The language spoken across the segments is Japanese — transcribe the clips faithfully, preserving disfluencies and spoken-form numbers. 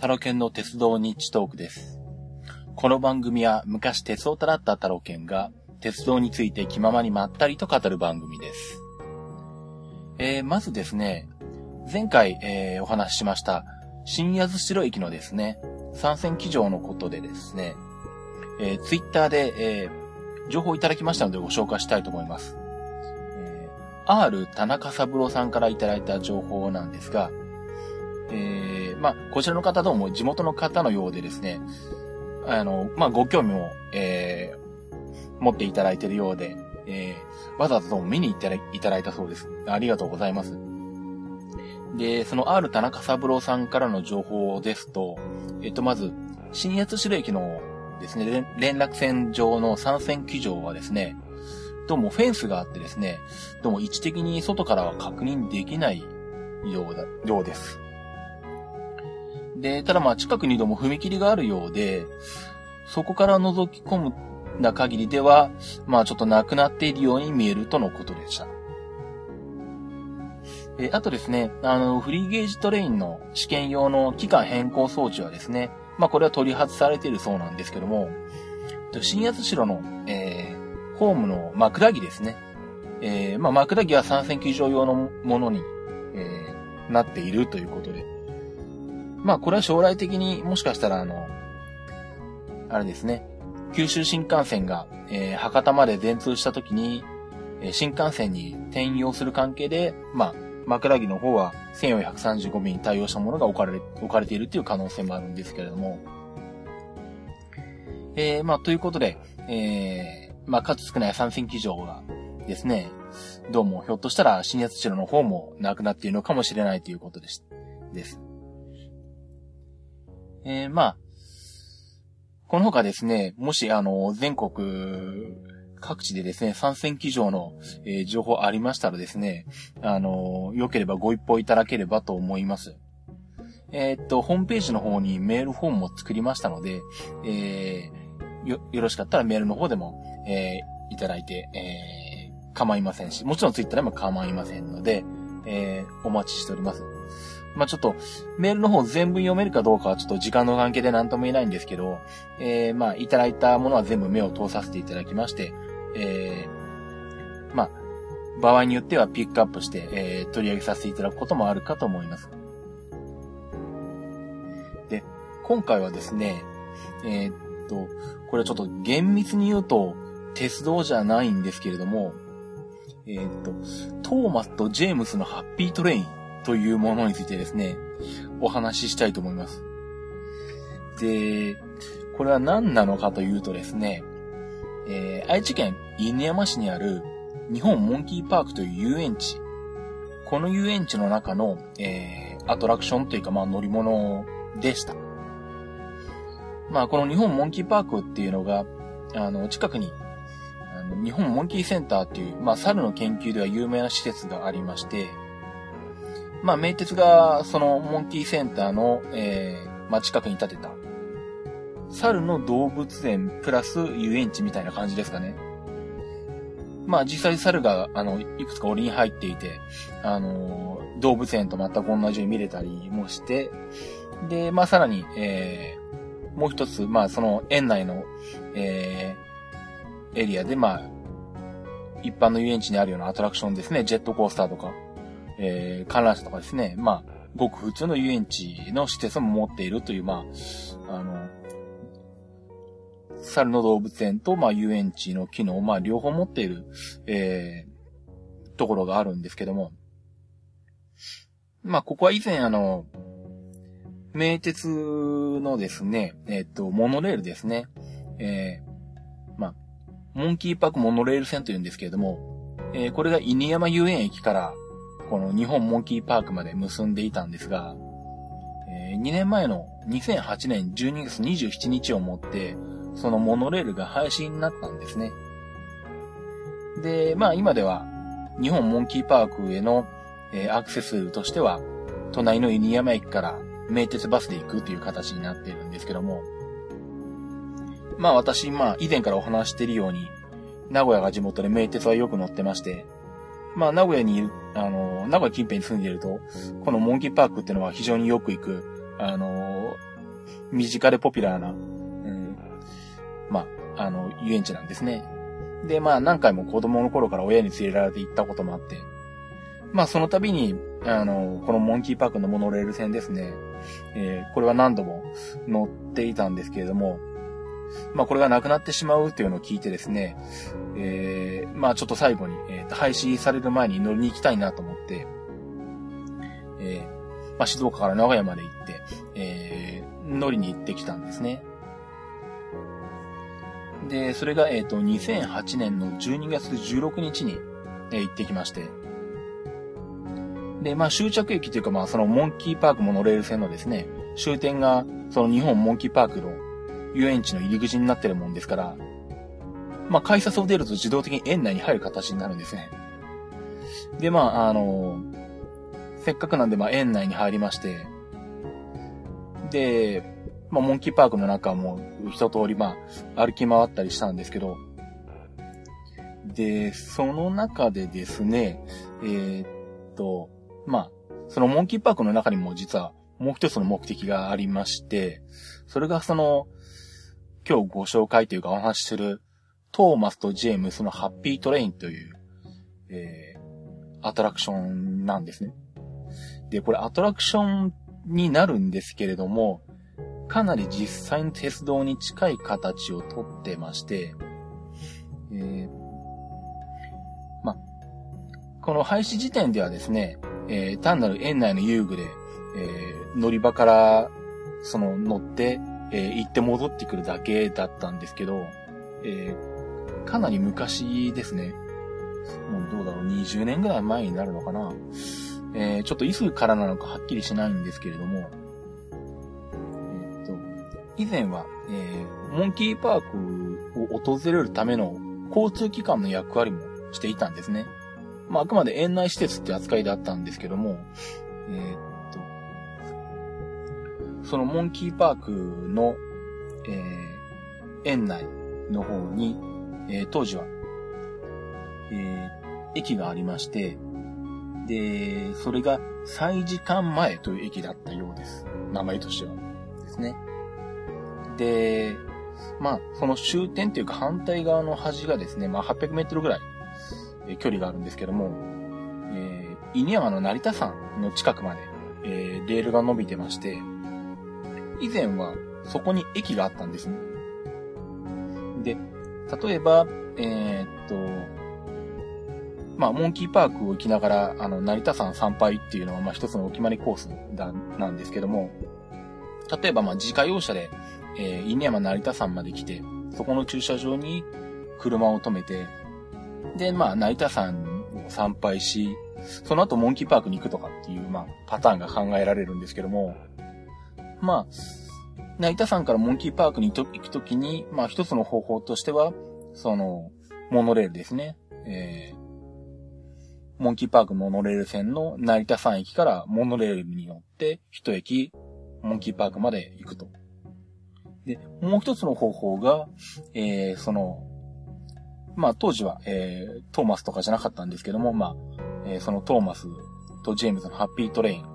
タロケンの鉄道日知トークです。この番組は昔鉄オタだったタロケンが鉄道について気ままにまったりと語る番組です。えー、まずですね、前回、えー、お話ししました新八代駅のですね、参戦機場のことでですね、えー、ツイッターで、えー、情報をいただきましたのでご紹介したいと思います。えー、R 田中三郎さんからいただいた情報なんですが、えー、まあ、こちらの方どうも地元の方のようでですね、あの、まあ、ご興味も、えー、持っていただいているようで、えー、わざわざどうも見に行っていただいたそうです。ありがとうございます。で、その R 田中三郎さんからの情報ですと、えっと、まず、新八代駅のですね、連絡線上の参戦機場はですね、どうもフェンスがあってですね、どうも位置的に外からは確認できないようだ、ようです。で、ただまあ近くにどうも踏切があるようで、そこから覗き込むな限りでは、まあちょっとなくなっているように見えるとのことでした。え、あとですね、あの、フリーゲージトレインの試験用の期間変更装置はですね、まあこれは取り外されているそうなんですけども、新八代の、えー、ホームの枕木ですね。えー、まあ枕木は参戦機場用のものに、えー、なっているということで、まあこれは将来的にもしかしたらあの、あれですね、九州新幹線が、えー、博多まで全通した時に、えー、新幹線に転用する関係で、まあ枕木の方はせんよんひゃくさんじゅうご便に対応したものが置かれ、置かれているという可能性もあるんですけれども、えー、まあということで、えー、まあ数少ない参戦機場がですね、どうもひょっとしたら新八代の方もなくなっているのかもしれないということでし、です。えー、まあ、この他ですね、もしあの、全国各地でですね、参戦機場の、えー、情報ありましたらですね、あの、良ければご一報いただければと思います。えー、っと、ホームページの方にメールフォームも作りましたので、えー、よ、よろしかったらメールの方でも、えー、いただいて、えー、構いませんし、もちろんツイッターでも構いませんので、えー、お待ちしております。まあ、ちょっと、メールの方全部読めるかどうかはちょっと時間の関係で何とも言えないんですけど、えー、まあ、いただいたものは全部目を通させていただきまして、えー、まあ、場合によってはピックアップして、えー、取り上げさせていただくこともあるかと思います。で、今回はですね、えー、っと、これはちょっと厳密に言うと、鉄道じゃないんですけれども、えー、っと、トーマスとジェームスのハッピートレイン、というものについてですね、お話ししたいと思います。で、これは何なのかというとですね、えー、愛知県犬山市にある日本モンキーパークという遊園地。この遊園地の中の、えー、アトラクションというか、まあ、乗り物でした。まあ、この日本モンキーパークっていうのが、あの、近くに、あの日本モンキーセンターっていう、まあ、猿の研究では有名な施設がありまして、まあ、名鉄が、その、モンキーセンターの、えー、まあ、近くに建てた、猿の動物園プラス遊園地みたいな感じですかね。まあ、実際猿が、あの、いくつか檻に入っていて、あのー、動物園と全く同じように見れたりもして、で、まあ、さらに、えー、もう一つ、まあ、その、園内の、えー、エリアで、まあ、一般の遊園地にあるようなアトラクションですね、ジェットコースターとか、えー、観覧車とかですね、まあ、ごく普通の遊園地の施設も持っているという、まあ、あの、猿の動物園と、まあ、遊園地の機能を、まあ、両方持っている、えー、ところがあるんですけども、まあ、ここは以前、あの、名鉄のですね、えっと、モノレールですね、えー、まあ、モンキーパークモノレール線というんですけれども、えー、これが犬山遊園駅から、この日本モンキーパークまで結んでいたんですが、えー、にねんまえのにせんはちねんじゅうにがつにじゅうしちにちをもって、そのモノレールが廃止になったんですね。で、まあ今では日本モンキーパークへの、えー、アクセスとしては、隣の犬山駅から名鉄バスで行くという形になっているんですけども、まあ私、まあ以前からお話しているように、名古屋が地元で名鉄はよく乗ってまして、まあ、名古屋にいる、あの、名古屋近辺に住んでいると、このモンキーパークっていうのは非常によく行く、あの、身近でポピュラーな、うん、まあ、あの、遊園地なんですね。で、まあ、何回も子供の頃から親に連れられて行ったこともあって、まあ、その度に、あの、このモンキーパークのモノレール線ですね、えー、これは何度も乗っていたんですけれども、まあ、これがなくなってしまうというのを聞いてですね、えー、まあ、ちょっと最後に、えーと、廃止される前に乗りに行きたいなと思って、えーまあ、静岡から名古屋まで行って、えー、乗りに行ってきたんですね。で、それが、えっと、にせんはちねんのじゅうにがつじゅうろくにちに、えー、行ってきまして。で、まあ、終着駅というか、まあ、そのモンキーパークモノレール線のですね、終点が、その日本モンキーパークの遊園地の入り口になってるもんですから、まあ、改札を出ると自動的に園内に入る形になるんですね。で、まあ、あのー、せっかくなんで、まあ、園内に入りまして、で、まあ、モンキーパークの中も一通り、まあ、歩き回ったりしたんですけど、で、その中でですね、えー、っと、まあ、そのモンキーパークの中にも実はもう一つの目的がありまして、それがその、今日ご紹介というかお話しする、トーマスとジェームスのハッピートレインという、えー、アトラクションなんですね。で、これアトラクションになるんですけれども、かなり実際の鉄道に近い形をとってまして、えー、ま、この廃止時点ではですね、えー、単なる園内の遊具で、えー、乗り場から、その、乗って、えー、行って戻ってくるだけだったんですけど、えー、かなり昔ですね。もうどうだろう、にじゅうねんぐらい前になるのかな。えー、ちょっといつからなのかはっきりしないんですけれども、えっと、以前は、えー、モンキーパークを訪れるための交通機関の役割もしていたんですね。まあ、あくまで園内施設って扱いだったんですけども、えっと、そのモンキーパークの、えー、園内の方に、えー、当時は、えー、駅がありまして、で、それが、祭時間前という駅だったようです。名前としては。ですね。で、まあ、その終点というか反対側の端がですね、まあ、はっぴゃくメートルぐらい、えー、距離があるんですけども、えー、犬山の成田山の近くまで、えー、レールが伸びてまして、以前はそこに駅があったんですね。で、例えば、えー、っと、まあ、モンキーパークを行きながら、あの、成田山参拝っていうのは、まあ、一つのお決まりコースだ、なんですけども、例えば、まあ、自家用車で、えー、犬山成田山まで来て、そこの駐車場に車を止めて、で、まあ、成田山を参拝し、その後、モンキーパークに行くとかっていう、まあ、パターンが考えられるんですけども、まあ、成田山からモンキーパークに行くときに、まあ、一つの方法としては、その、モノレールですね、えーモンキーパークモノレール線の成田山駅からモノレールに乗って一駅モンキーパークまで行くと。で、もう一つの方法が、えー、その、まあ当時は、えー、トーマスとかじゃなかったんですけども、まあ、えー、そのトーマスとジェームズのハッピートレイン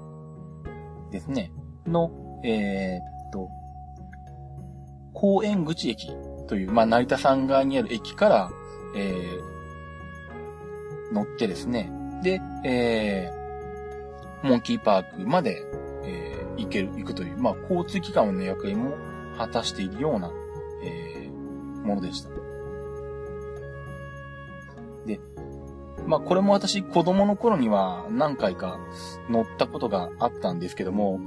ですね、の、えー、っと、公園口駅という、まあ成田山側にある駅から、えー乗ってですね。で、えー、モンキーパークまで、えー、行ける、行くという、まあ、交通機関の役割も果たしているような、えー、ものでした。で、まあ、これも私、子供の頃には何回か乗ったことがあったんですけども、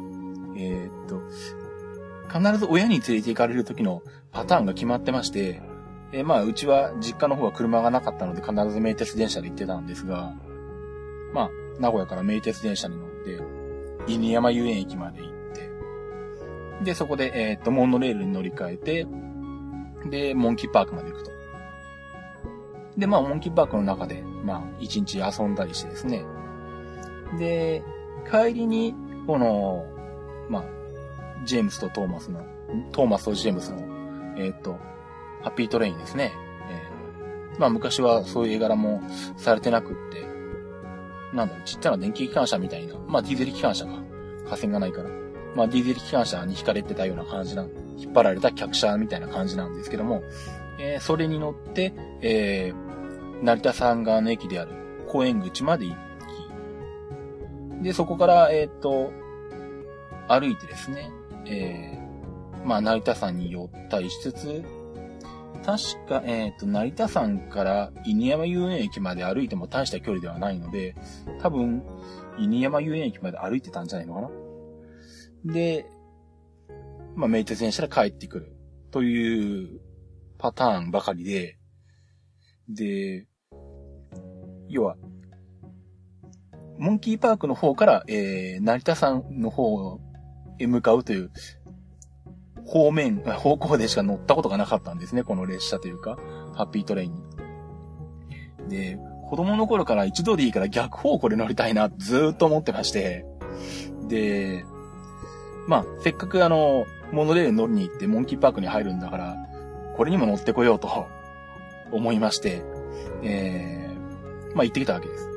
えー、っと、必ず親に連れて行かれる時のパターンが決まってまして、えー、まあ、うちは実家の方は車がなかったので必ず名鉄電車で行ってたんですが、まあ、名古屋から名鉄電車に乗って、犬山遊園駅まで行って、で、そこで、えっと、モノレールに乗り換えて、で、モンキーパークまで行くと。で、まあ、モンキーパークの中で、まあ、一日遊んだりしてですね。で、帰りに、この、まあ、ジェームスとトーマスの、トーマスとジェームスの、えっと、ハッピートレインですね、えー。まあ昔はそういう絵柄もされてなくって、なんだろう、ちっちゃな電気機関車みたいな、まあディーゼル機関車か、架線がないから、まあ、ディーゼル機関車に引かれてたような感じなん、引っ張られた客車みたいな感じなんですけども、えー、それに乗って、えー、成田山側の駅である公園口まで行き、で、そこから、えっと、歩いてですね、えー、まあ、成田山に寄ったりしつつ、確か、えっと、成田山から犬山遊園駅まで歩いても大した距離ではないので、多分、犬山遊園駅まで歩いてたんじゃないのかな。で、まあ、名鉄電車で帰ってくるというパターンばかりで、で、要は、モンキーパークの方から、えー、成田山の方へ向かうという方面、方向でしか乗ったことがなかったんですね、この列車というか、ハッピートレインに。で、子供の頃から一度でいいから逆方向で乗りたいな、ずーっと思ってまして。で、まあ、せっかくあの、モノレール乗りに行ってモンキーパークに入るんだから、これにも乗ってこようと思いまして、えー、まあ行ってきたわけです。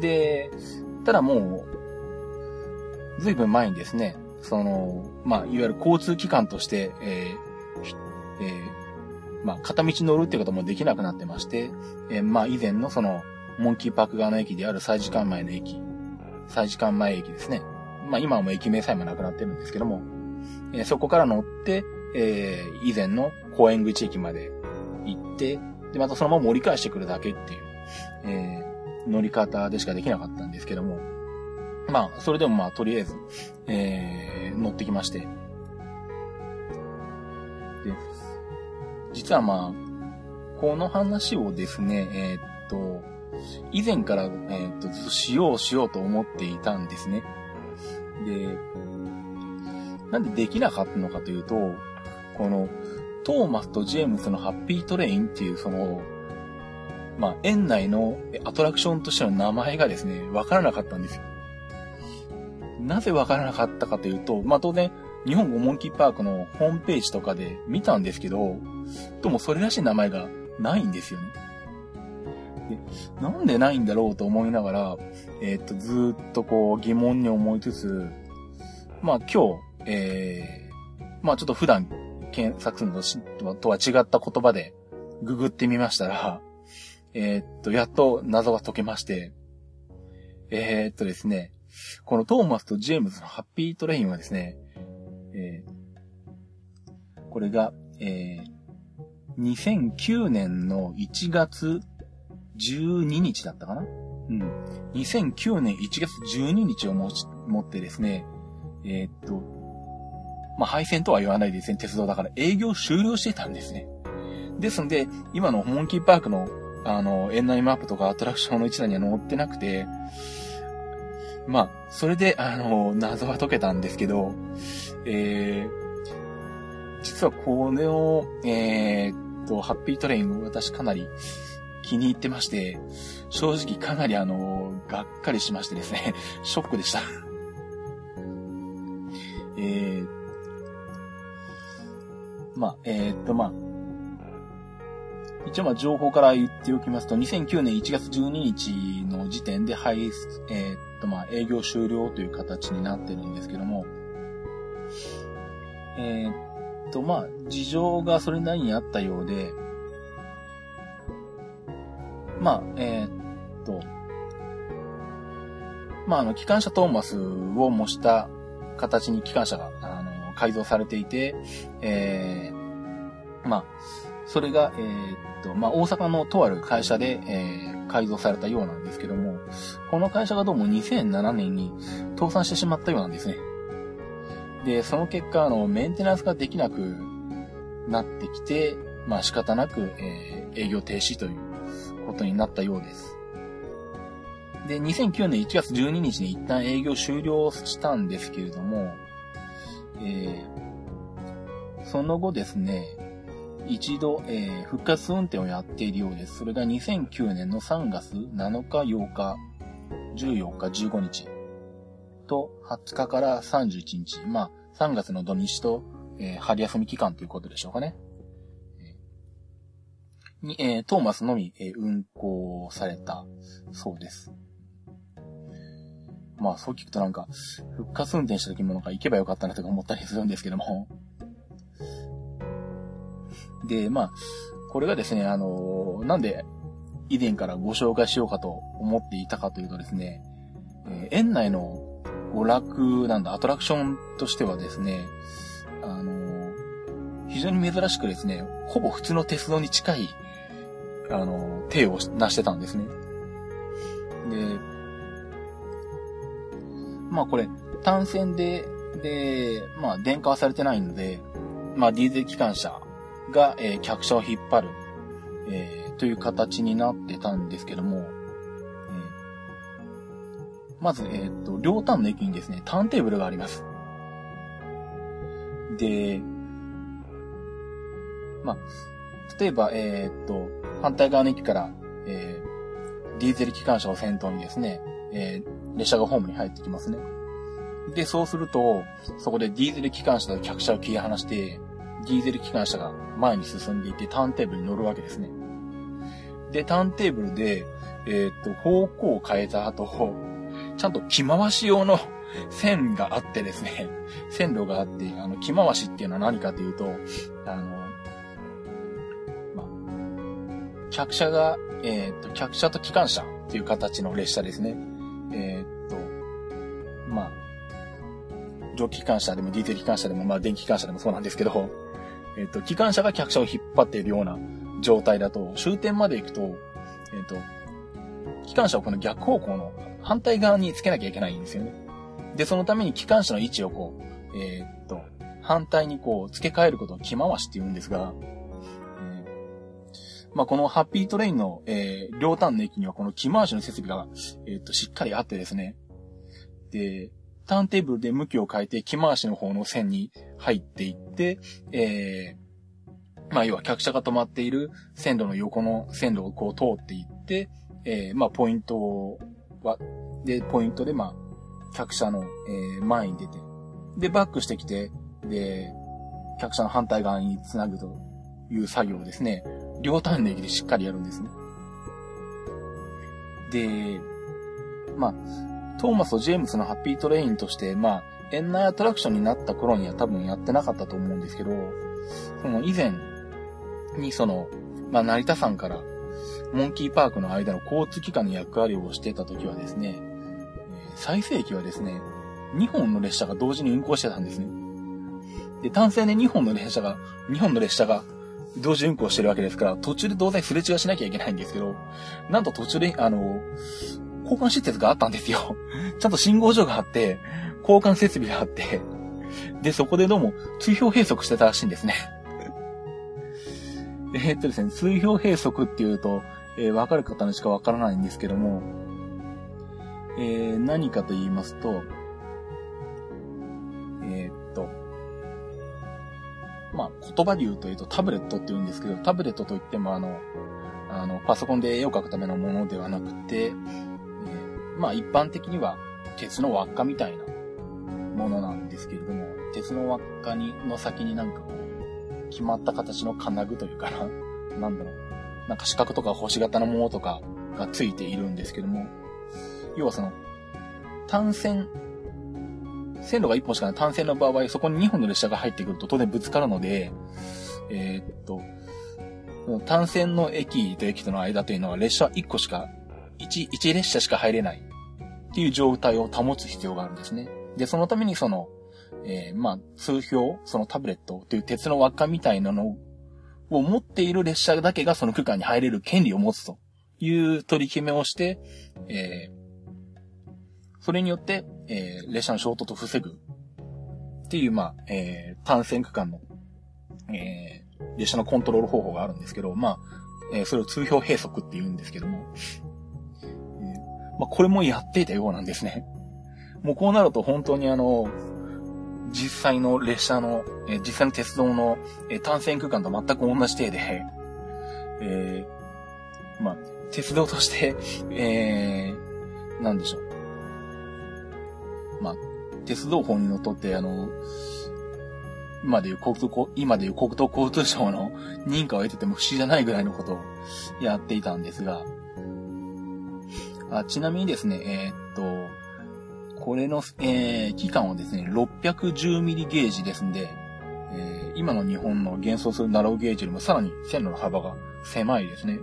で、ただもう、ずいぶん前にですね、その、まあ、いわゆる交通機関として、えーえー、まあ、片道乗るっていうこともできなくなってまして、えー、まあ、以前のその、モンキーパーク側の駅である催事館前の駅、催事館前駅ですね。まあ、今はもう駅名さえもなくなってるんですけども、えー、そこから乗って、えー、以前の公園口駅まで行って、で、またそのまま折り返してくるだけっていう、えー乗り方でしかできなかったんですけども。まあ、それでもまあ、とりあえず、えー、乗ってきまして。で、実はまあ、この話をですね、えー、っと、以前から、えー、っと、ずっとしようしようと思っていたんですね。で、なんでできなかったのかというと、この、トーマスとジェームスのハッピートレインっていうその、まあ、園内のアトラクションとしての名前がですね、わからなかったんですよ。なぜわからなかったかというと、まあ、当然、日本語モンキーパークのホームページとかで見たんですけど、ともそれらしい名前がないんですよね。で、なんでないんだろうと思いながら、えー、っと、ずーっとこう疑問に思いつつ、まあ、今日、えー、まあ、ちょっと普段検索するのとは違った言葉でググってみましたら、えー、っと、やっと謎が解けまして、えー、っとですね、このトーマスとジェームズのハッピートレインはですね、えー、これが、えー、にせんきゅうねんのいちがつじゅうににちだったかな？うん。にせんきゅうねんいちがつじゅうににちをもち、持ってですね、えー、っと、まあ、廃線とは言わないですね、鉄道だから営業終了してたんですね。ですので、今のモンキーパークのあの、園内マップとかアトラクションの一覧には載ってなくて、まあ、それで、あの、謎は解けたんですけど、えー、実はこれを、えー、っと、ハッピートレインを私かなり気に入ってまして、正直かなりあの、がっかりしましてですね、ショックでした。えー、まあ、えー、っと、まあ、一応まあ情報から言っておきますと、にせんきゅうねんいちがつじゅうににちの時点で廃、えー、っとまあ営業終了という形になってるんですけども、えー、っとまあ事情がそれなりにあったようで、まあえー、っと、まああの機関車トーマスを模した形に機関車があの改造されていて、えー、まあそれが、えー、っと、まあ、大阪のとある会社で、えー、改造されたようなんですけども、この会社がどうもにせんななねんに倒産してしまったようなんですね。で、その結果、あの、メンテナンスができなくなってきて、まあ、仕方なく、えー、営業停止ということになったようです。で、にせんきゅうねんいちがつじゅうににちに一旦営業終了したんですけれども、えー、その後ですね、一度、えー、復活運転をやっているようです。それがにせんきゅうねんのさんがつなのか、ようか、じゅうよっか、じゅうごにちとはつかからさんじゅういちにち。まあ、さんがつの土日と、えー、春休み期間ということでしょうかね。えー、に、えー、トーマスのみ、えー、運行されたそうです。まあそう聞くとなんか、復活運転した時もなんか行けばよかったなとか思ったりするんですけども。で、まあ、これがですね、あのー、なんで以前からご紹介しようかと思っていたかというとですね、えー、園内の娯楽なんだ、アトラクションとしてはですね、あのー、非常に珍しくですね、ほぼ普通の鉄道に近い、あのー、体を成してたんですね。で、まあこれ、単線で、で、まあ電化はされてないので、まあディーゼル機関車が、えー、客車を引っ張る、えー、という形になってたんですけども、えー、まず、えーと、両端の駅にですね、ターンテーブルがあります。で、まあ、例えば、えーと、反対側の駅から、えー、ディーゼル機関車を先頭にですね、えー、列車がホームに入ってきますね。で、そうすると、そこでディーゼル機関車と客車を切り離して、ディーゼル機関車が前に進んでいて、ターンテーブルに乗るわけですね。で、ターンテーブルで、えー、っと、方向を変えた後、ちゃんと着回し用の線があってですね、線路があって、あの、着回しっていうのは何かというと、あの、まあ、客車が、えー、っと、客車と機関車っていう形の列車ですね。えー、っと、まあ、蒸気機関車でもディーゼル機関車でも、まあ、電気機関車でもそうなんですけど、えっと、機関車が客車を引っ張っているような状態だと、終点まで行くと、えっと、機関車をこの逆方向の反対側につけなきゃいけないんですよね。で、そのために機関車の位置をこう、えっと、反対にこう、付け替えることを気回しって言うんですが、えー、まあ、このハッピートレインの、えー、両端の駅にはこの気回しの設備が、えっと、しっかりあってですね、で、ターンテーブルで向きを変えて、着回しの方の線に入っていって、えー、まあ、要は客車が止まっている線路の横の線路をこう通っていって、えー、まあ、ポイントは、で、ポイントで、まあ、客車の、えー、前に出て、で、バックしてきて、で、客車の反対側に繋ぐという作業をですね、両端の駅でしっかりやるんですね。で、まあ、トーマスとジェームスのハッピートレインとして、まあ、園内アトラクションになった頃には多分やってなかったと思うんですけど、その以前にその、まあ、成田山からモンキーパークの間の交通機関の役割をしてた時はですね、最盛期はですね、にほんの列車が同時に運行してたんですね。で、単線でにほんの列車が、にほんの列車が同時運行してるわけですから、途中で当然すれ違いしなきゃいけないんですけど、なんと途中で、あの、交換施設があったんですよ。ちゃんと信号所があって、交換設備があって、で、そこでどうも、水平閉塞してたらしいんですね。えっとですね、水平閉塞っていうと、えー、わかる方にしかわからないんですけども、えー、何かと言いますと、えー、っと、まあ、言葉で言うと、えっと、タブレットって言うんですけど、タブレットといっても、あの、あの、パソコンで絵を描くためのものではなくて、まあ一般的には鉄の輪っかみたいなものなんですけれども、鉄の輪っかにの先になんかこう決まった形の金具というかな、なんだろう、なんか四角とか星型のものとかがついているんですけども、要はその単線、線路が一本しかない単線の場合、そこににほんの列車が入ってくると当然ぶつかるので、えー、っと単線の駅と駅との間というのは列車はいっこしか一、一列車しか入れないっていう状態を保つ必要があるんですね。で、そのためにその、えー、まあ、通標、そのタブレットという鉄の輪っかみたいなのを持っている列車だけがその区間に入れる権利を持つという取り決めをして、えー、それによって、えー、列車の衝突を防ぐっていう、まあ、えー、単線区間の、えー、列車のコントロール方法があるんですけど、まあ、えー、それを通標閉塞って言うんですけども、まあ、これもやっていたようなんですね。もうこうなると本当にあの、実際の列車の、え実際の鉄道のえ単線区間と全く同じ体で、えー、まあ、鉄道として、えー、なんでしょう。まあ、鉄道法にのっとってあの、今でいう国土、今でいう国土交通省の認可を得てても不思議じゃないぐらいのことをやっていたんですが、あ、ちなみにですね、えー、っと、これの、えー、期間はですね、ろっぴゃくじゅうミリゲージですんで、えー、今の日本の現装するナローゲージよりもさらに線路の幅が狭いですね。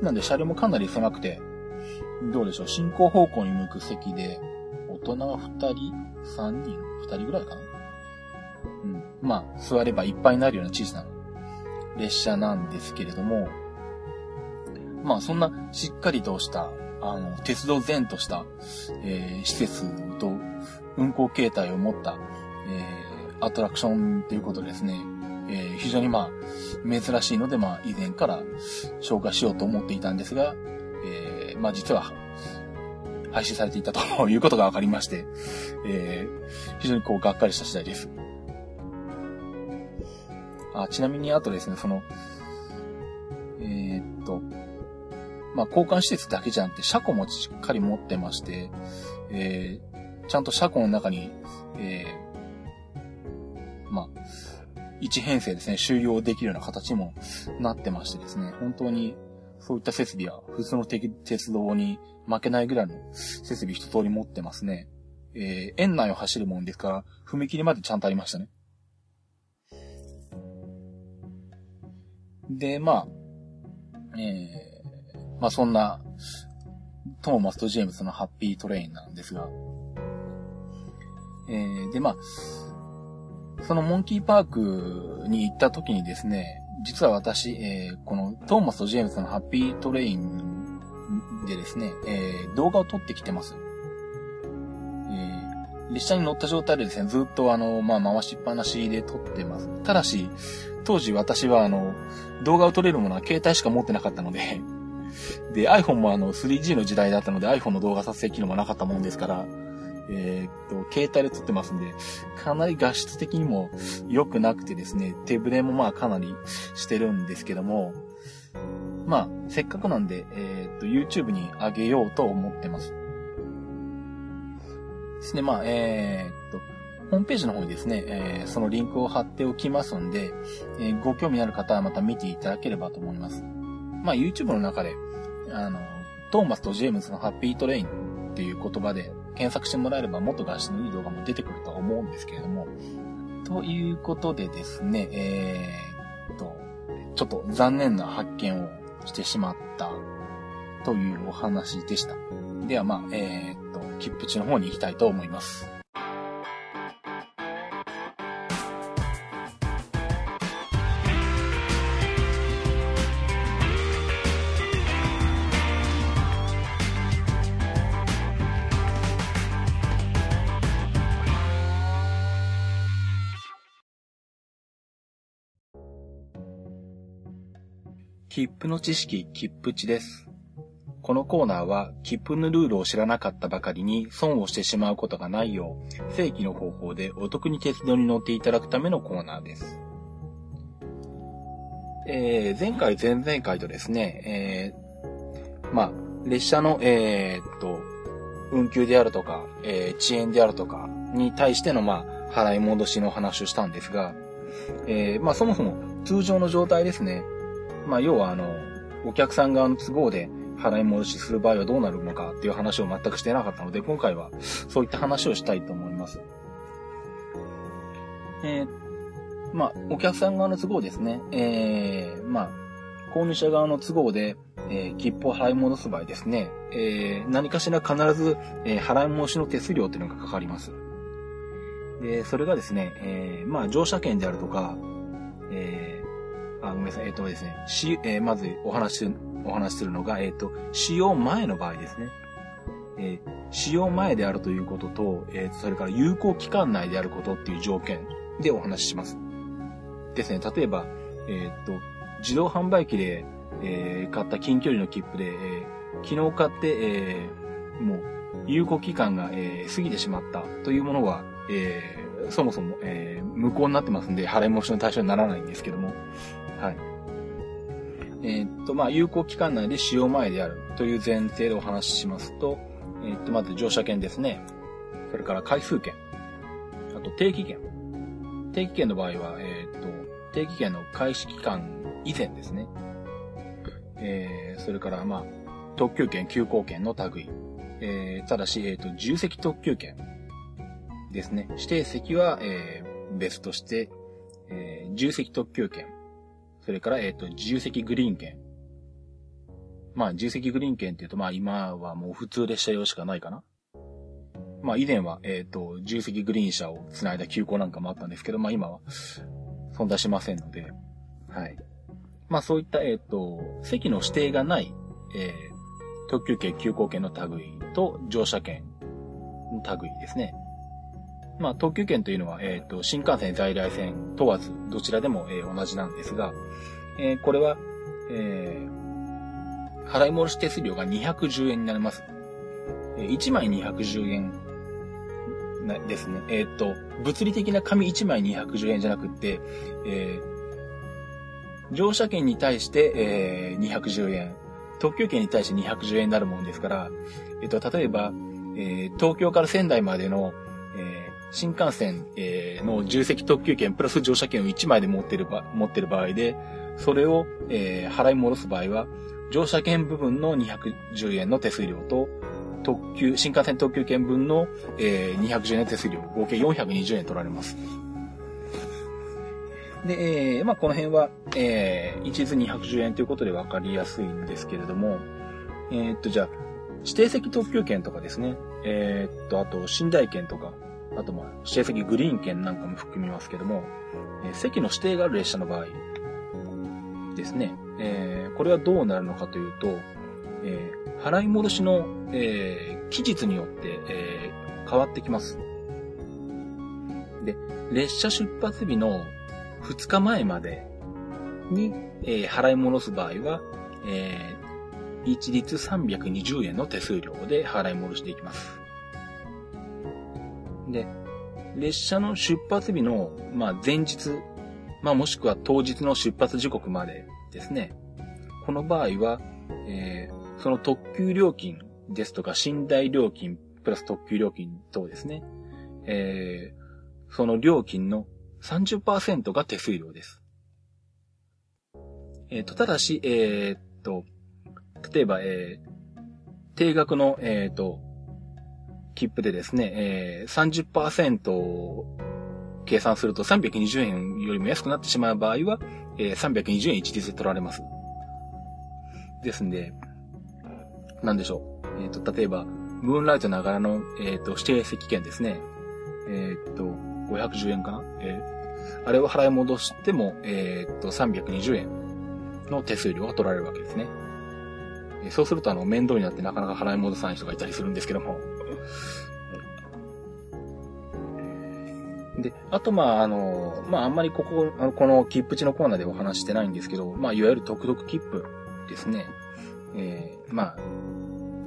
なんで車両もかなり狭くて、どうでしょう、進行方向に向く席で、大人はふたり、さんにん、ふたりぐらいかな。うん。まあ、座ればいっぱいになるような小さな列車なんですけれども、まあ、そんなしっかりとした、あの、鉄道前とした、えー、施設と運行形態を持った、えー、アトラクションということですね。えー、非常にまあ、珍しいので、まあ、以前から紹介しようと思っていたんですが、えー、まあ、実は、廃止されていたということが分かりまして、えー、非常にこう、がっかりした次第です。あ、ちなみに、あとですね、その、えー、っと、まあ、交換施設だけじゃなくて、車庫もしっかり持ってまして、えー、ちゃんと車庫の中に、えー、まあ、一編成ですね、収容できるような形もなってましてですね、本当に、そういった設備は普通の鉄道に負けないぐらいの設備一通り持ってますね。えー、園内を走るもんですから、踏切までちゃんとありましたね。で、まあ、えー、まあそんな、トーマスとジェームスのハッピートレインなんですが、えー、で、まあ、そのモンキーパークに行った時にですね、実は私、えー、このトーマスとジェームスのハッピートレインでですね、えー、動画を撮ってきてます。えー、列車に乗った状態でですね、ずっとあの、まあ、回しっぱなしで撮ってます。ただし、当時私はあの、動画を撮れるものは携帯しか持ってなかったので、で、iPhone もあの、スリージー の時代だったので iPhone の動画撮影機能もなかったもんですから、えー、っと、携帯で撮ってますんで、かなり画質的にも良くなくてですね、手ブレもまあかなりしてるんですけども、まあ、せっかくなんで、えー、っと、YouTube に上げようと思ってます。ですね、まあ、えー、っと、ホームページの方にですね、えー、そのリンクを貼っておきますんで、えー、ご興味ある方はまた見ていただければと思います。まあ、YouTube の中で、あの、トーマスとジェームスのハッピートレインっていう言葉で、検索してもらえればもっと画質のいい動画も出てくるとは思うんですけれども。ということでですね、えー、っと、ちょっと残念な発見をしてしまったというお話でした。ではまあ、えー、っと、切符地の方に行きたいと思います。切符の知識、切符知です。このコーナーは、切符のルールを知らなかったばかりに損をしてしまうことがないよう、正規の方法でお得に鉄道に乗っていただくためのコーナーです。えー、前回、前々回とですね、えー、まあ、列車の、えー、っと、運休であるとか、えー、遅延であるとかに対しての、まあ、払い戻しの話をしたんですが、えー、まあ、そもそも通常の状態ですね。まあ、要は、あの、お客さん側の都合で払い戻しする場合はどうなるのかっていう話を全くしてなかったので、今回はそういった話をしたいと思います。えー、まあ、お客さん側の都合ですね。えー、まあ、購入者側の都合で、えー、切符を払い戻す場合ですね、えー、何かしら必ず、えー、払い戻しの手数料というのがかかります。で、それがですね、えー、まあ、乗車券であるとか、えーあ、ごめんなさい。えっとですね。し、えー、まずお話しする、お話しするのが、えっと、使用前の場合ですね。えー、使用前であるということと、えー、それから有効期間内であることっていう条件でお話しします。ですね。例えば、えー、っと、自動販売機で、えー、買った近距離の切符で、えー、昨日買って、えー、もう、有効期間が、えー、過ぎてしまったというものは、えー、そもそも、えー、無効になってますんで、払い戻しの対象にならないんですけども、はい。えー、っと、まあ、有効期間内で使用前であるという前提でお話ししますと、えー、っと、まず乗車券ですね。それから回数券。あと定期券。定期券の場合は、えー、っと、定期券の開始期間以前ですね。えー、それから、まあ、特急券、急行券の類。えー、ただし、えっと、重席特急券ですね。指定席は、えー、別として、えー、重席特急券。それから、えっと、重席グリーン券。まあ、重席グリーン券っていうと、まあ、今はもう普通列車用しかないかな。まあ、以前は、えっと、重席グリーン車を繋いだ急行なんかもあったんですけど、まあ、今は、存在しませんので、はい。まあ、そういった、えっと、席の指定がない、えー、特急券、急行券の類と乗車券の類ですね。まあ、特急券というのは、えっと、新幹線、在来線問わず、どちらでも、えー、同じなんですが、えー、これは、えー、払い戻し手数料がにひゃくじゅうえんになります。えー、いちまいにひゃくじゅうえんですね。えっと、物理的な紙いちまいにひゃくじゅうえんじゃなくて、えー乗車券に対して、えー、にひゃくじゅうえん。特急券に対してにひゃくじゅうえんになるもんですから、えっと、例えば、えー、東京から仙台までの、えー、新幹線、えー、の重積特急券プラス乗車券をいちまいで持ってるば、持ってる場合で、それを、えー、払い戻す場合は、乗車券部分のにひゃくじゅうえんの手数料と、特急、新幹線特急券分の、えー、にひゃくじゅうえんの手数料、合計よんひゃくにじゅうえん取られます。で、えー、まあ、この辺は、えー、一律にひゃくじゅうえんということで分かりやすいんですけれども、えー、っと、じゃあ、指定席特急券とかですね、えー、っと、あと、寝台券とか、あと、まあ、指定席グリーン券なんかも含みますけども、えー、席の指定がある列車の場合ですね、えー、これはどうなるのかというと、えー、払い戻しの、えー、期日によって、えー、変わってきます。で、列車出発日のふつかまえまでに、えー、払い戻す場合は、えー、一律さんびゃくにじゅうえんの手数料で払い戻していきます。で、列車の出発日の、まあ、前日、まあ、もしくは当日の出発時刻までですね。この場合は、えー、その特急料金ですとか寝台料金プラス特急料金等ですね。えー、その料金のさんじゅっパーセント が手数料です。えっと、ただし、えー、っと、例えば、えー、定額の、えー、っと、切符でですね、えー、さんじゅっパーセント を計算するとさんびゃくにじゅうえんよりも安くなってしまう場合は、えー、さんびゃくにじゅうえん一律で取られます。ですんで、なんでしょう。えー、っと、例えば、ムーンライトながらの、えー、っと、指定席券ですね。えー、っと、ごひゃくじゅうえんかな、えー、あれを払い戻しても、えー、っと、さんびゃくにじゅうえんの手数料が取られるわけですね。えー、そうすると、あの、面倒になってなかなか払い戻さない人がいたりするんですけども。で、あと、まあ、あの、まあ、あんまりここ、あのこの切符地のコーナーでお話してないんですけど、まあ、いわゆる特特切符ですね。えー、まあ、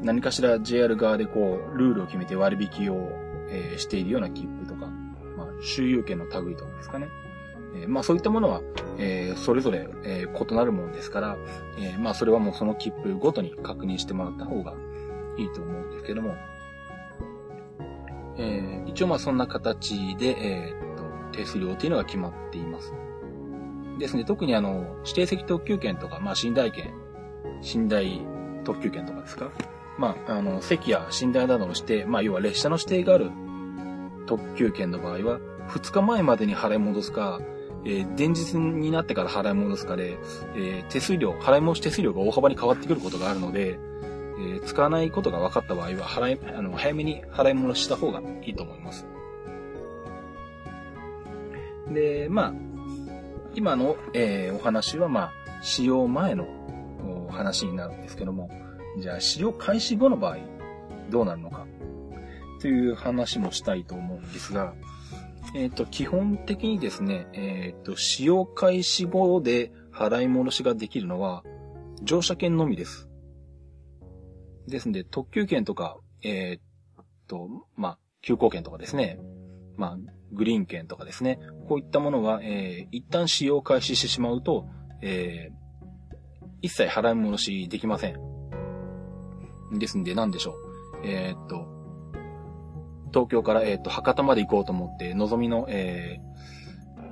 何かしら ジェイアール 側でこう、ルールを決めて割引を、えー、しているような切符とか、周遊券の類とかですかね。えー、まあそういったものは、えー、それぞれ、えー、異なるものですから、えー、まあそれはもうその切符ごとに確認してもらった方がいいと思うんですけども、えー、一応まあそんな形で、えー、っと手数料というのが決まっています。ですね、特にあの指定席特急券とか、まあ寝台券、寝台特急券とかですか。まああの席や寝台などの指定、まあ要は列車の指定がある特急券の場合は。ふつかまえまでに払い戻すか、えー、前日になってから払い戻すかで、えー、手数料、払い戻し手数料が大幅に変わってくることがあるので、えー、使わないことが分かった場合は、払い、あの、早めに払い戻した方がいいと思います。で、まあ、今の、えー、お話は、まあ、使用前のお話になるんですけども、じゃあ、使用開始後の場合、どうなるのか、という話もしたいと思うんですが、えっと、基本的にですね、えっと、使用開始後で払い戻しができるのは、乗車券のみです。ですので、特急券とか、えっと、まあ、急行券とかですね、まあ、グリーン券とかですね、こういったものは、えー、一旦使用開始してしまうと、えー、一切払い戻しできません。ですので、なんでしょう。えっと、東京から、えっと、博多まで行こうと思って、のぞみの、え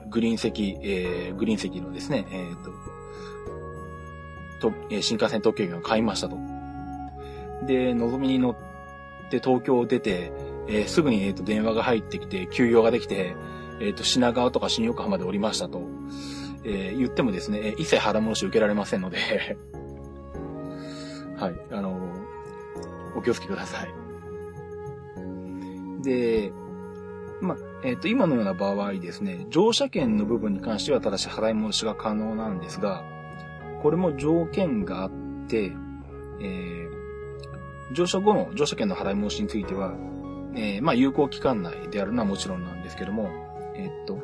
ー、グリーン席、えー、グリーン席のですね、えっと、と、新幹線特急券を買いましたと。で、のぞみに乗っで、東京を出て、えー、すぐに、えーと、電話が入ってきて、休養ができて、えーと、品川とか新横浜で降りましたと、えー、言ってもですね、一切払い戻し受けられませんので、はい、あのー、お気をつけください。で、ま、えっと、今のような場合ですね、乗車券の部分に関してはただし払い戻しが可能なんですが、これも条件があって、えー、乗車後の乗車券の払い戻しについては、えー、まあ、有効期間内であるのはもちろんなんですけども、えっと、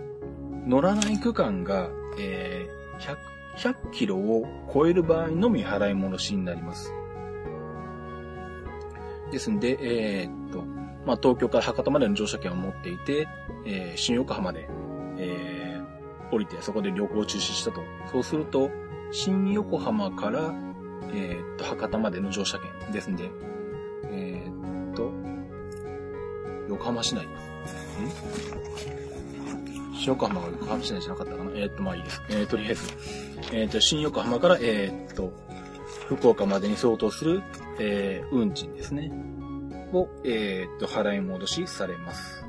乗らない区間が、えー、ひゃくキロを超える場合のみ払い戻しになります。ですんで、えー、っと、まあ、東京から博多までの乗車券を持っていて、えー、新横浜で、えー、降りてそこで旅行を中止したと。そうすると、新横浜から、えー、っと、博多までの乗車券ですんで、えー、っと、横浜市内。ん新横浜が横浜市内じゃなかったかな。えー、っと、まあいいです。えー、とりあえず、えー、っと、新横浜から、えー、っと、福岡までに相当する、えー、運賃ですね。を、えー、っと、払い戻しされます。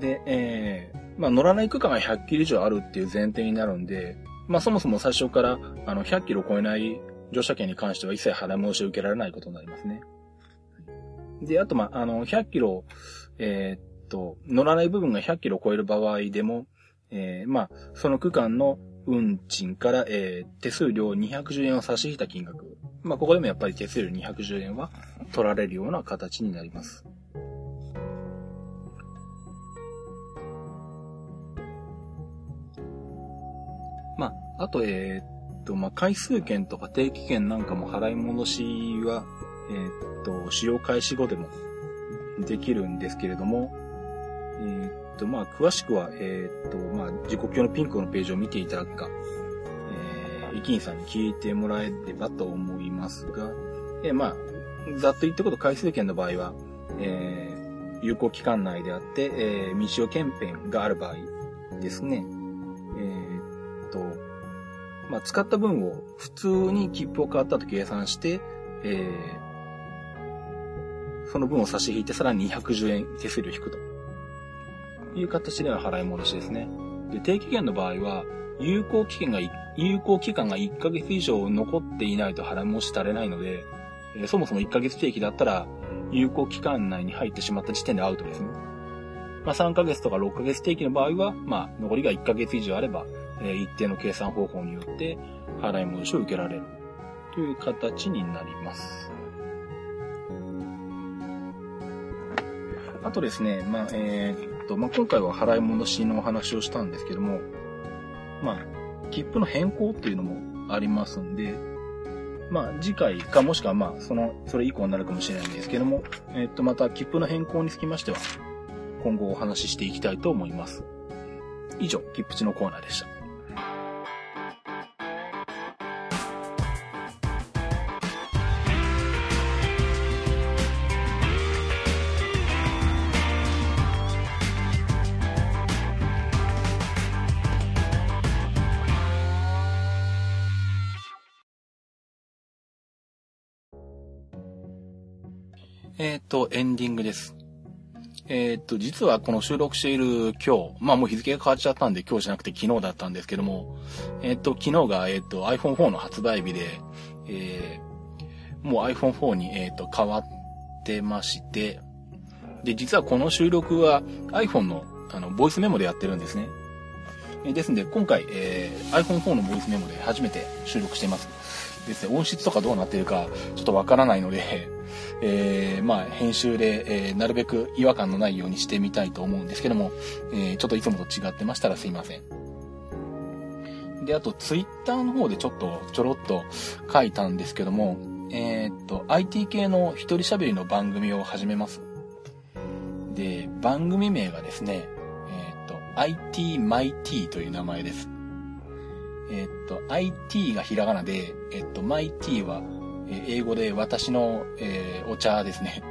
で、えー、まあ、乗らない区間がひゃくキロ以上あるっていう前提になるんで、まあ、そもそも最初から、あの、ひゃくキロを超えない乗車券に関しては一切払い戻しを受けられないことになりますね。で、あと、まあ、あの、ひゃくキロ、えー、っと、乗らない部分がひゃくキロを超える場合でも、えー、まあ、その区間の運賃から、えー、手数料にひゃくじゅうえんを差し引いた金額。まあ、ここでもやっぱり手数料にひゃくじゅうえんは取られるような形になります。まあ、あと、えー、っと、まあ、回数券とか定期券なんかも払い戻しは、えー、っと、使用開始後でもできるんですけれども、えーまあ、詳しくは、えー、っと、まあ、時刻表のピンクのページを見ていただくか、えー、駅員さんに聞いてもらえればと思いますが、えー、まあ、ざっと言ったこと、回数券の場合は、えー、有効期間内であって、えー、未使用券片がある場合ですね。えー、っと、まあ、使った分を普通に切符を買ったと計算して、えー、その分を差し引いて、さらににひゃくじゅうえん手数料引くと。いう形では払い戻しですね。で、定期券の場合は、有効期間が、有効期間がいっかげつ以上残っていないと払い戻しされないので、えー、そもそもいっかげつ定期だったら、有効期間内に入ってしまった時点でアウトですね。まあ、さんかげつとかろっかげつ定期の場合は、まあ、残りがいっかげつ以上あれば、えー、一定の計算方法によって払い戻しを受けられるという形になります。あとですね、まあ、えーまあ、今回は払い戻しのお話をしたんですけども、まあ、切符の変更っていうのもありますんで、まあ、次回かもしくはまあ、その、それ以降になるかもしれないんですけども、えっと、また切符の変更につきましては、今後お話ししていきたいと思います。以上、切符地のコーナーでした。えっと、エンディングです。えっと、実はこの収録している今日、まあもう日付が変わっちゃったんで今日じゃなくて昨日だったんですけども、えっと、昨日が、えっと、アイフォンフォー の発売日で、えー、もう アイフォンフォー に、えっと、変わってまして、で、実はこの収録は iPhone の、あの、ボイスメモでやってるんですね。ですんで、今回、えー、アイフォンフォー のボイスメモで初めて収録しています。ですね、音質とかどうなってるかちょっとわからないので、えー、まあ、編集で、えー、なるべく違和感のないようにしてみたいと思うんですけども、えー、ちょっといつもと違ってましたらすいません。で、あと、ツイッターの方でちょっと、ちょろっと書いたんですけども、えー、っと、アイティー 系の一人喋りの番組を始めます。で、番組名がですね、えー、っと、アイティー マイティー という名前です。えー、っと、アイティー がひらがなで、えー、っと、マイティー は、英語で私の、えー、お茶ですね。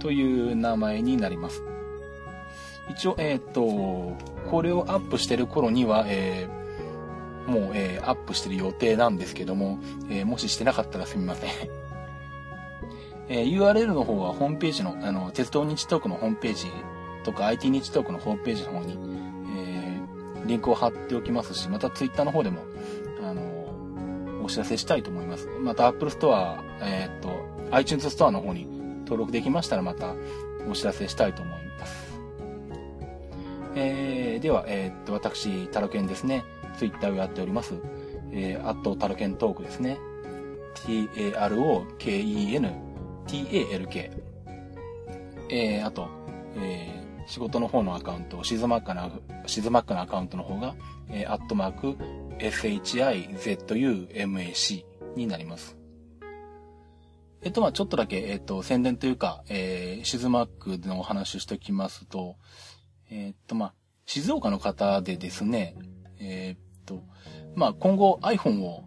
という名前になります。一応、えっと、これをアップしてる頃には、えもう、えー、アップしてる予定なんですけども、えー、もししてなかったらすみません、えー、ユーアールエル の方はホームページの、あの、鉄道日トークのホームページとか アイティー 日トークのホームページの方に、えー、リンクを貼っておきますし、また Twitter の方でも、あの、お知らせしたいと思います。また Apple Store、えー、っと、iTunes Store の方に登録できましたらまたお知らせしたいと思います。えー、では、えー、っと、私、タロケンですね。Twitter をやっております。えー、アットタロケントークですね。ティー エー アール オー ケー イー エヌ ティー エー エル ケー。えー、あと、えー、仕事の方のアカウント、シズマッカな、シズマッカのアカウントの方が、えー、アットマーク、エス エイチ アイ ゼット ユー エム エー シー になります。えっと、まぁ、ちょっとだけ、えっと、宣伝というか、えー、シズマックのお話をしておきますと、えっと、まぁ、静岡の方でですね、えー、っと、まぁ、今後 iPhone を、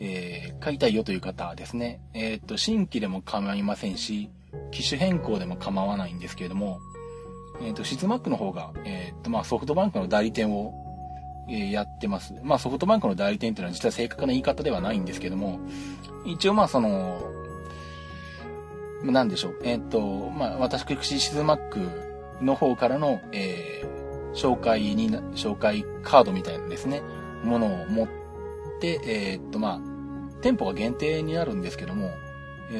えー、買いたいよという方ですね、えー、っと、新規でも構いませんし、機種変更でも構わないんですけれども、えっと、シズマックの方が、えっと、まぁ、ソフトバンクの代理店を、やってます。まあソフトバンクの代理店っていうのは実は正確な言い方ではないんですけども、一応まあその、なんでしょう。えっと、まあ私、シズマックの方からの、えー、紹介に、紹介カードみたいなですね、ものを持って、えー、っとまあ、店舗が限定になるんですけども、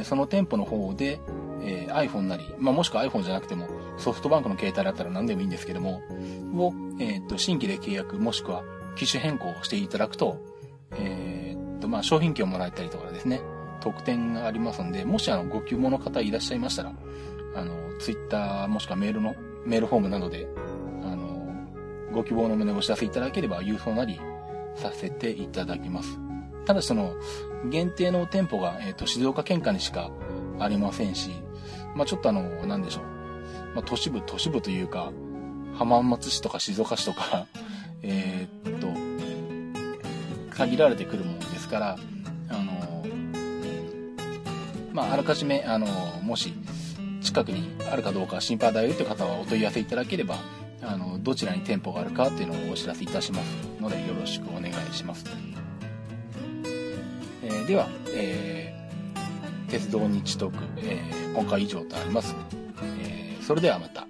その店舗の方で、えー、iPhone なり、まあ、もしくは iPhone じゃなくても、ソフトバンクの携帯だったら何でもいいんですけども、を、えー、っと、新規で契約、もしくは、機種変更していただくと、えー、っと、まあ、商品券をもらえたりとかですね、特典がありますんで、もし、あの、ご希望の方いらっしゃいましたら、あの、Twitter、もしくはメールの、メールフォームなどで、あの、ご希望の旨をお知らせいただければ、郵送なり、させていただきます。ただ、その、限定の店舗が、えー、っと、静岡県下にしか、ありませんし、まぁ、あ、ちょっとあの、なんでしょう。まあ、都市部、都市部というか、浜松市とか静岡市とか、えっと、限られてくるものですから、あの、まぁ、あ、あらかじめ、あの、もし、近くにあるかどうか心配だよという方はお問い合わせいただければ、あの、どちらに店舗があるかっていうのをお知らせいたしますので、よろしくお願いします。えー、では、えー鉄道日トーク、えー、今回以上となります、えー、それではまた。